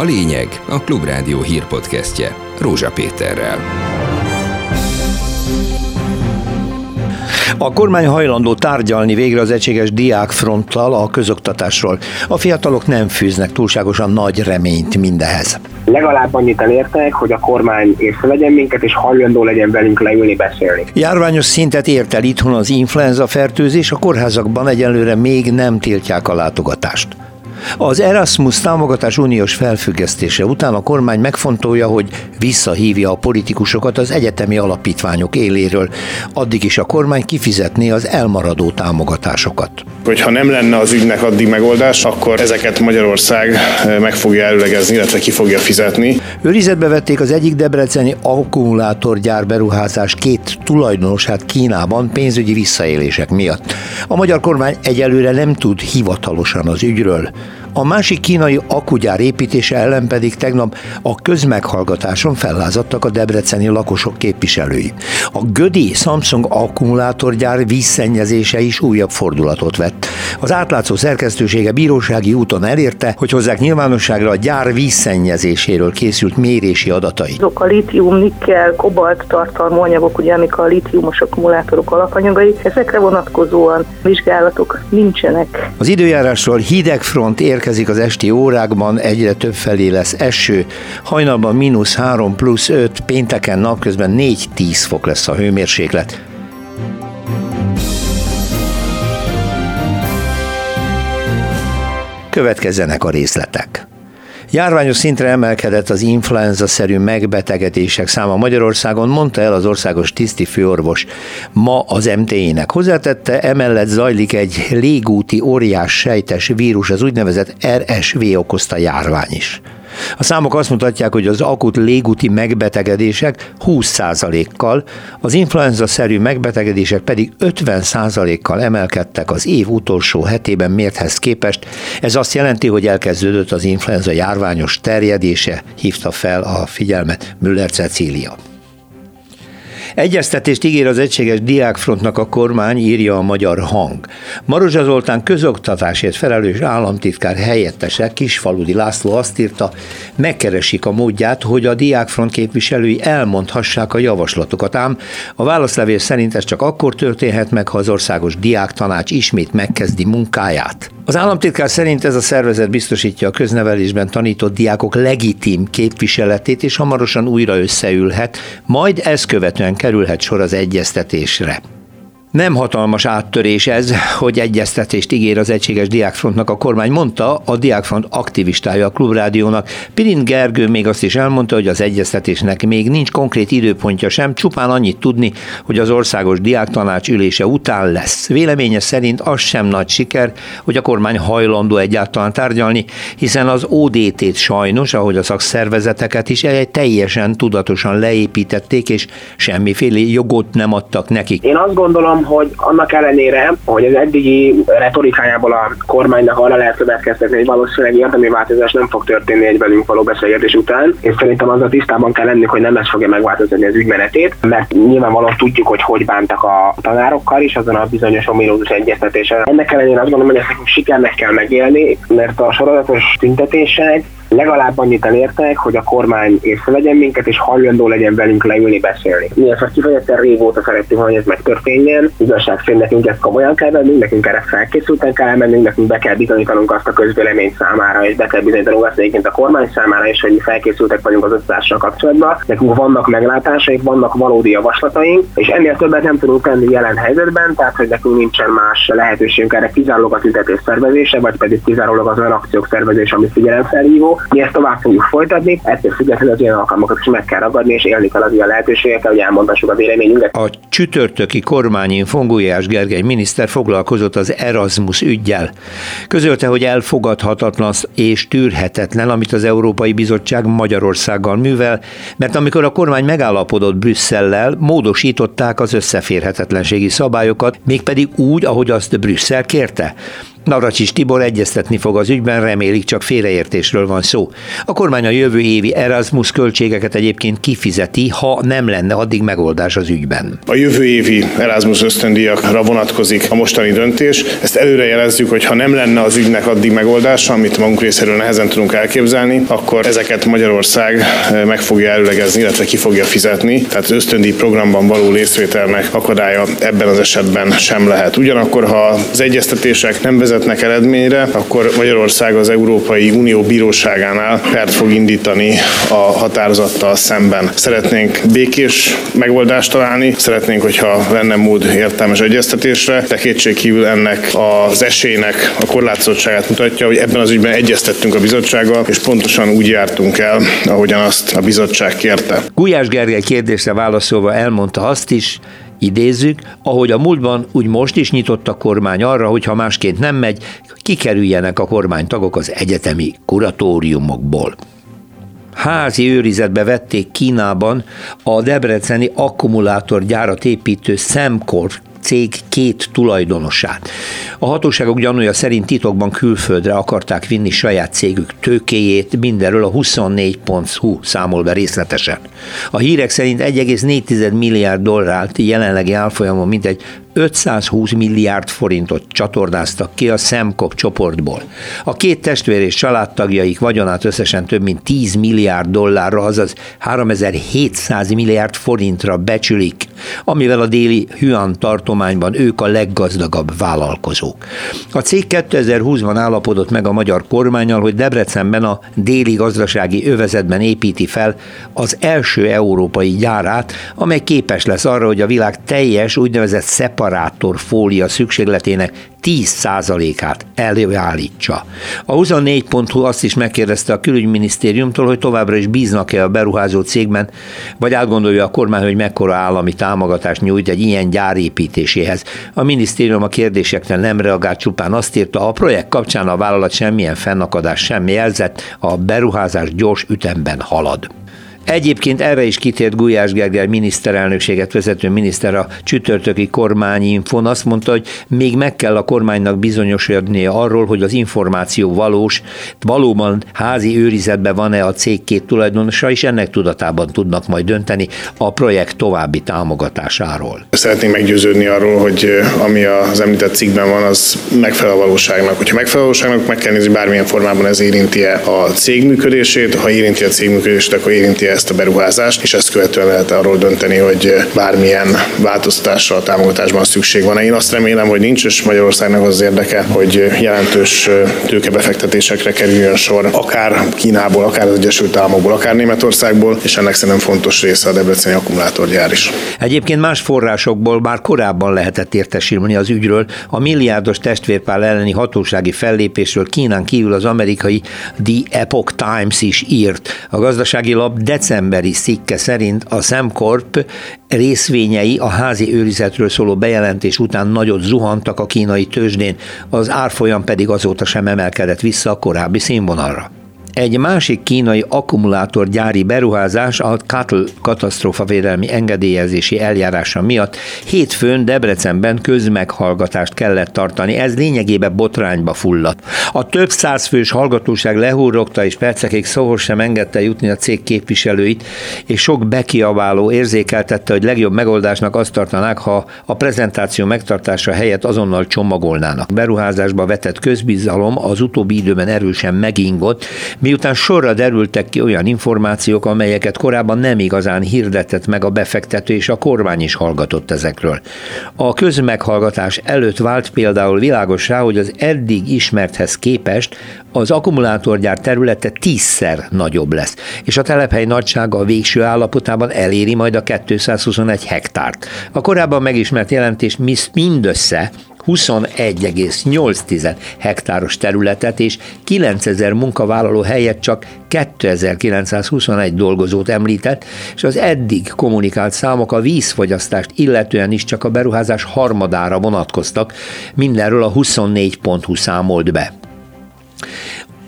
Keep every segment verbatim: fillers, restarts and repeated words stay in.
A Lényeg, a Klubrádió hírpodcastje Rózsa Péterrel. A kormány hajlandó tárgyalni végre az Egységes Diákfronttal a közoktatásról. A fiatalok nem fűznek túlságosan nagy reményt mindehez. Legalább annyit elértek, hogy a kormány észrevegyen minket, és hajlandó legyen velünk leülni, beszélni. Járványos szintet ért el itthon az influenza fertőzés, a kórházakban egyelőre még nem tiltják a látogatást. Az Erasmus támogatás uniós felfüggesztése után a kormány megfontolja, hogy visszahívja a politikusokat az egyetemi alapítványok éléről. Addig is a kormány kifizetné az elmaradó támogatásokat. Hogyha nem lenne az ügynek addig megoldás, akkor ezeket Magyarország meg fogja előlegezni, illetve ki fogja fizetni. Őrizetbe vették az egyik debreceni akkumulátorgyár beruházás két tulajdonosát Kínában pénzügyi visszaélések miatt. A magyar kormány egyelőre nem tud hivatalosan az ügyről. A másik kínai akkugyár építése ellen pedig tegnap a közmeghallgatáson fellázadtak a debreceni lakosok képviselői. A gödi Samsung akkumulátorgyár vízszennyezése is újabb fordulatot vett. Az Átlátszó szerkesztősége bírósági úton elérte, hogy hozzák nyilvánosságra a gyár vízszennyezéséről készült mérési adatai. Azok a litium, nikkel, kobalt tartalmú anyagok, ugye, amik a litiumos akkumulátorok alapanyagai, ezekre vonatkozóan vizsgálatok nincsenek. Az időjárásról hideg front érkezik az esti órákban, egyre több felé lesz eső. Hajnalban mínusz három, plusz öt, pénteken napközben négy-tíz fok lesz a hőmérséklet. Következzenek a részletek. Járványos szintre emelkedett az influenza-szerű megbetegedések száma Magyarországon, mondta el az országos tisztifőorvos. Ma az em té ének hozzátette, emellett zajlik egy légúti óriás sejtes vírus, az úgynevezett er es vé okozta járvány is. A számok azt mutatják, hogy az akut légúti megbetegedések húsz százalékkal, az influenza-szerű megbetegedések pedig ötven százalékkal emelkedtek az év utolsó hetében mérthez képest. Ez azt jelenti, hogy elkezdődött az influenza járványos terjedése, hívta fel a figyelmet Müller Cecília. Egyeztetést ígér az Egységes Diákfrontnak a kormány, írja a Magyar Hang. Marozsa Zoltán közoktatásért felelős államtitkár helyettese, Kisfaludi László azt írta, megkeresik a módját, hogy a Diákfront képviselői elmondhassák a javaslatokat, ám a válaszlevél szerint ez csak akkor történhet meg, ha az országos diáktanács ismét megkezdi munkáját. Az államtitkár szerint ez a szervezet biztosítja a köznevelésben tanított diákok legitim képviseletét, és hamarosan újra összeülhet, majd ezt követően kerülhet sor az egyeztetésre. Nem hatalmas áttörés ez, hogy egyeztetést ígér az Egységes Diákfrontnak a kormány, mondta a Diákfront aktivistája a Klubrádiónak. Pirint Gergő még azt is elmondta, hogy az egyeztetésnek még nincs konkrét időpontja sem, csupán annyit tudni, hogy az országos diáktanács ülése után lesz. Véleménye szerint az sem nagy siker, hogy a kormány hajlandó egyáltalán tárgyalni, hiszen az ó dé té-t sajnos, ahogy a szakszervezeteket is, egy teljesen tudatosan leépítették, és semmiféle jogot nem adtak nekik. Én azt gondolom, hogy annak ellenére, hogy az eddigi retorikájából a kormánynak arra lehet következtetni, hogy valószínűleg érdemi változás nem fog történni egy velünk való beszélgetés után, és szerintem azzal tisztában kell lennünk, hogy nem ez fogja megváltoztatni az ügymenetét, mert nyilvánvalóan tudjuk, hogy hogy bántak a tanárokkal is azon a bizonyos ominózus egyeztetésen. Ennek ellenére azt gondolom, hogy ezt sikernek kell megélni, mert a sorozatos tüntetések legalább annyit elértek, hogy a kormány észrevegyen minket, és hajlandó legyen velünk leülni, beszélni. Mi ezt kifejezetten régóta szerettünk, hogy ez megtörténjen. Igazság szerint nekünk ezt komolyan kell vennünk, nekünk erre felkészülten kell mennünk, nekünk be kell bizonyítanunk azt a közvélemény számára, és be kell bizonyítanunk azt egyébként a kormány számára is, hogy felkészültek vagyunk az oktatással kapcsolatban. Nekünk vannak meglátásaink, vannak valódi javaslataink, és ennél többet nem tudunk tenni jelen helyzetben, tehát hogy nekünk nincsen más lehetőségünk erre, kizárólag a tüntetés szervezése, vagy pedig kizárólag az olyan akciók szervezése, amit figyelemfelhívó. Mi ezt tovább fogjuk folytatni, ettől függetlenül az ilyen alkalmakat is meg kell ragadni, és élni kell az ilyen lehetőségekkel, hogy elmondhassuk a véleményünket. A csütörtöki kormányinfón Gulyás Gergely miniszter foglalkozott az Erasmus üggyel. Közölte, hogy elfogadhatatlan és tűrhetetlen, amit az Európai Bizottság Magyarországgal művel, mert amikor a kormány megállapodott Brüsszellel, módosították az összeférhetetlenségi szabályokat, mégpedig úgy, ahogy azt Brüsszel kérte. Navracsics Tibor egyeztetni fog az ügyben, remélik csak félreértésről van szó. A kormány a jövő évi Erasmus költségeket egyébként kifizeti, ha nem lenne addig megoldás az ügyben. A jövő évi Erasmus ösztöndíjakra vonatkozik a mostani döntés. Ezt előrejelezzük, hogy ha nem lenne az ügynek addig megoldása, amit magunk részéről nehezen tudunk elképzelni, akkor ezeket Magyarország meg fogja előlegezni, illetve ki fogja fizetni. Tehát az ösztöndíj programban való részvételnek akadálya ebben az esetben sem lehet. Ugyanakkor, ha az egyeztetések nem vezet eredményre, akkor Magyarország az Európai Unió bíróságánál pert fog indítani a határozattal szemben. Szeretnénk békés megoldást találni, szeretnénk, hogyha lenne mód értelmes egyeztetésre, de kétségkívül ennek az esélynek a korlátozottságát mutatja, hogy ebben az ügyben egyeztettünk a bizottsággal, és pontosan úgy jártunk el, ahogyan azt a bizottság kérte. Gulyás Gergely kérdésre válaszolva elmondta azt is, idézzük, ahogy a múltban, úgy most is nyitott a kormány arra, hogy ha másként nem megy, kikerüljenek a kormánytagok az egyetemi kuratóriumokból. Házi őrizetbe vették Kínában a debreceni akkumulátorgyárat építő Semcorp cég két tulajdonosát. A hatóságok gyanúja szerint titokban külföldre akarták vinni saját cégük tőkéjét, mindenről a huszonnégy pont hú számol be részletesen. A hírek szerint egy egész négy tized milliárd dollárt, jelenlegi árfolyamon mintegy ötszázhúsz milliárd forintot csatornáztak ki a Semcorp csoportból. A két testvér és családtagjaik vagyonát összesen több mint tíz milliárd dollárra, azaz háromezer-hétszáz milliárd forintra becsülik, amivel a déli Huan tartományban ők a leggazdagabb vállalkozók. A cég kétezer-húszban állapodott meg a magyar kormánnyal, hogy Debrecenben a déli gazdasági övezetben építi fel az első európai gyárát, amely képes lesz arra, hogy a világ teljes úgynevezett szeparátor fólia szükségletének tíz százalékát előállítsa. A huszonnégy pont hú azt is megkérdezte a külügyminisztériumtól, hogy továbbra is bíznak-e a beruházó cégben, vagy átgondolja a kormány, hogy mekkora állami támogatást nyújt egy ilyen gyárépítéséhez. A minisztérium a kérdésekre nem reagált, csupán azt írta, a projekt kapcsán a vállalat semmilyen fennakadás sem jelzett, a beruházás gyors ütemben halad. Egyébként erre is kitért Gulyás Gergely miniszterelnökséget vezető miniszter a csütörtöki kormányinfon. Azt mondta, hogy még meg kell a kormánynak bizonyosodnia arról, hogy az információ valós, valóban házi őrizetben van-e a cég két tulajdonosa, és ennek tudatában tudnak majd dönteni a projekt további támogatásáról. Szeretnénk meggyőződni arról, hogy ami az említett cikkben van, az megfelel a valóságnak. Hogyha megfelel a valóságnak, meg kell nézni, hogy bármilyen formában ez érinti-e a cég működését, ha érinti a cég működését, akkor érinti ezt a beruházást, és ezt követően lehet arról dönteni, hogy bármilyen változtatásra a támogatásban szükség van. Én azt remélem, hogy nincs, és Magyarországnak az érdeke, hogy jelentős tőkebefektetésekre kerüljön sor, akár Kínából, akár az Egyesült Államokból, akár Németországból, és ennek szerintem fontos része a debreceni akkumulátorgyár is. Egyébként más forrásokból már korábban lehetett értesülni az ügyről, a milliárdos testvérpár elleni hatósági fellépésről Kínán kívül az amerikai The Epoch Times is írt. A gazdasági lap decemberi cikke szerint a Semcorp részvényei a házi őrizetről szóló bejelentés után nagyot zuhantak a kínai tőzsdén, az árfolyam pedig azóta sem emelkedett vissza a korábbi színvonalra. Egy másik kínai akkumulátorgyári beruházás a Katl katasztrófavédelmi engedélyezési eljárása miatt hétfőn Debrecenben közmeghallgatást kellett tartani, ez lényegében botrányba fulladt. A több százfős hallgatóság lehúrogta, és percekig szóhoz sem engedte jutni a cég képviselőit, és sok bekiabáló érzékeltette, hogy legjobb megoldásnak azt tartanák, ha a prezentáció megtartása helyett azonnal csomagolnának. Beruházásba vetett közbizalom az utóbbi időben erősen megingott, miután sorra derültek ki olyan információk, amelyeket korábban nem igazán hirdetett meg a befektető, és a kormány is hallgatott ezekről. A közmeghallgatás előtt vált például világossá, hogy az eddig ismerthez képest az akkumulátorgyár területe tízszer nagyobb lesz, és a telephely nagysága a végső állapotában eléri majd a kétszázhuszonegy hektárt. A korábban megismert jelentés mindössze huszonegy egész nyolc tized hektáros területet és kilencezer munkavállaló helyett csak kétezer-kilencszázhuszonegy dolgozót említett, és az eddig kommunikált számok a vízfogyasztást illetően is csak a beruházás harmadára vonatkoztak, mindenről a huszonnégy pont hú számolt be.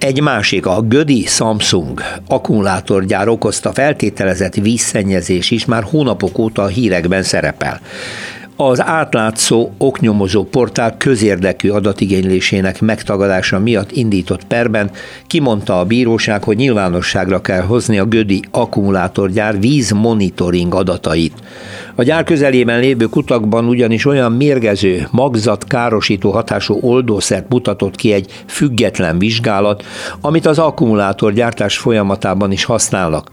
Egy másik, a gödi Samsung akkumulátorgyár okozta feltételezett vízszennyezés is már hónapok óta a hírekben szerepel. Az Átlátszó oknyomozó portál közérdekű adatigénylésének megtagadása miatt indított perben kimondta a bíróság, hogy nyilvánosságra kell hozni a gödi akkumulátorgyár vízmonitoring adatait. A gyár közelében lévő kutakban ugyanis olyan mérgező, magzatkárosító hatású oldószert mutatott ki egy független vizsgálat, amit az akkumulátorgyártás folyamatában is használnak.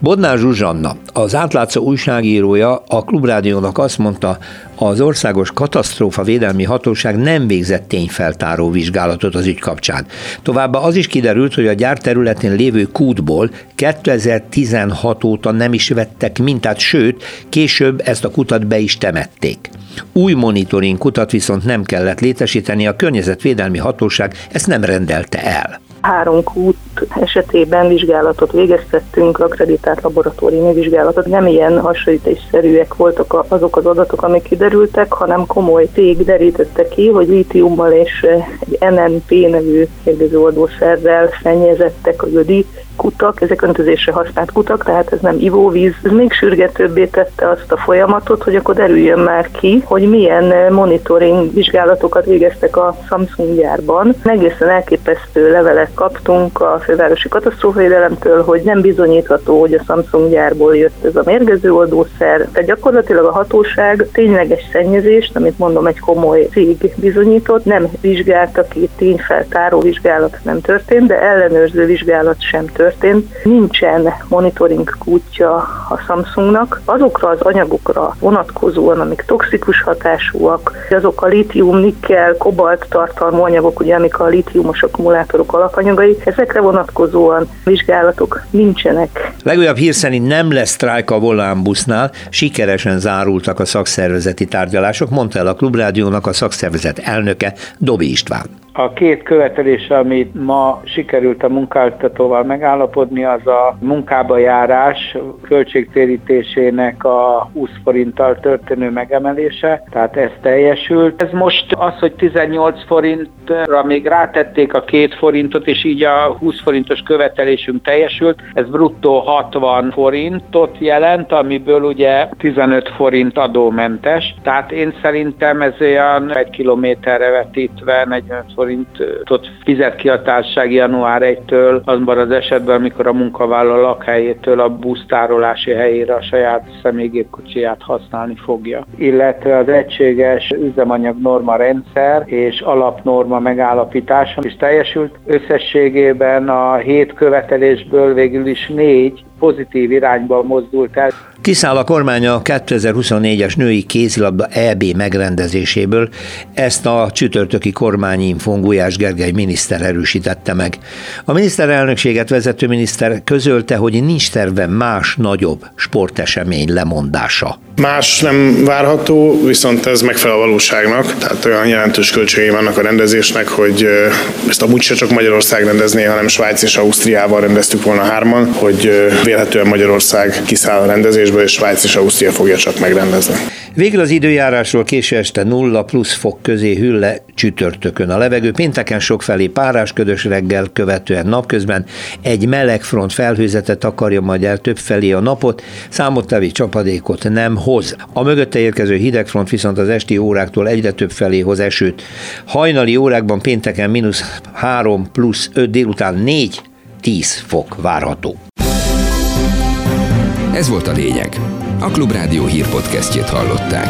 Bodnán Zsuzsanna, az Átlátszó újságírója a Klubrádiónak azt mondta, az Országos Katasztrófa Védelmi Hatóság nem végzett tényfeltáró vizsgálatot az ügy kapcsán. Továbbá az is kiderült, hogy a gyár területén lévő kútból kétezer-tizenhat óta nem is vettek mintát, sőt, később ezt a kutat be is temették. Új monitoring kutat viszont nem kellett létesíteni, a Környezetvédelmi Hatóság ezt nem rendelte el. Három kút esetében vizsgálatot végeztettünk, akreditált laboratóriumi vizsgálatot. Nem ilyen hasonlítésszerűek voltak azok az adatok, amik kiderültek, hanem komoly cég derítette ki, hogy lítiummal és egy en em pé nevű mérgezőoldószerrel szennyezettek a gödi kutak, ezek öntözésre használt kutak, tehát ez nem ivóvíz. Ez még sürgetőbbé tette azt a folyamatot, hogy akkor derüljön már ki, hogy milyen monitoring vizsgálatokat végeztek a Samsung gyárban. Egészen elképesztő levelet kaptunk a Fővárosi Katasztrófavédelemtől, hogy nem bizonyítható, hogy a Samsung gyárból jött ez a mérgezőoldószer. Tehát gyakorlatilag a hatóság tényleges szennyezést, amit mondom egy komoly cég bizonyított, nem vizsgálta ki, tényfeltáró vizsgálat nem történt, de ellenőrző vizsgálat sem történt. Történt. Nincsen monitoring kútja a Samsungnak. Azokra az anyagokra vonatkozóan, amik toxikus hatásúak, azok a lítium, nikkel, kobalt tartalmú anyagok, ugye, amik a lítiumos akkumulátorok alapanyagai, ezekre vonatkozóan vizsgálatok nincsenek. Legújabb hír szerint nem lesz sztrájk a Volánbusznál, sikeresen zárultak a szakszervezeti tárgyalások, mondta el a Klubrádiónak a szakszervezet elnöke, Dobi István. A két követelés, amit ma sikerült a munkáltatóval megállapodni, az a munkába járás költségtérítésének a húsz forinttal történő megemelése, tehát ez teljesült. Ez most az, hogy tizennyolc forintra még rátették a két forintot, és így a húsz forintos követelésünk teljesült. Ez bruttó hatvan forintot jelent, amiből ugye tizenöt forint adómentes. Tehát én szerintem ez olyan egy kilométerre vetítve negyvenöt forintot fizet ki a társaság január elsejétől, azban az esetben, amikor a munkavállaló lakhelyétől a busztárolási helyére a saját személygépkocsiját használni fogja. Illetve az egységes üzemanyag norma rendszer és alapnorma megállapítása is teljesült. Összességében a hét követelésből végül is négy pozitív irányba mozdult el. Kiszáll a kormány a kétezer-huszonnégyes női kézilabda é bé megrendezéséből, ezt a csütörtöki kormányinfón Gulyás Gergely miniszter erősítette meg. A miniszterelnökséget vezető miniszter közölte, hogy nincs terve más nagyobb sportesemény lemondása. Más nem várható, viszont ez megfelel a valóságnak, tehát olyan jelentős költségei vannak a rendezésnek, hogy ezt amúgy se csak Magyarország rendezné, hanem Svájc és Ausztriával rendeztük volna hárman, hogy vélhetően Magyarország kiszáll a rendezésből, és Svájc és Ausztria fogja csak megrendezni. Végre az időjárásról késő este nulla plusz fok közé hűl le csütörtökön a levegő, pénteken sokfelé párásködös, reggel követően napközben egy meleg front felhőzete takarja majd el többfelé a napot, számottevő csapadékot nem hoz. A mögötte érkező hidegfront viszont az esti óráktól egyre többfelé hoz esőt. Hajnali órákban pénteken mínusz három plusz öt, délután négy-tíz fok várható. Ez volt a lényeg. A Klubrádió hírpodcastjét hallották.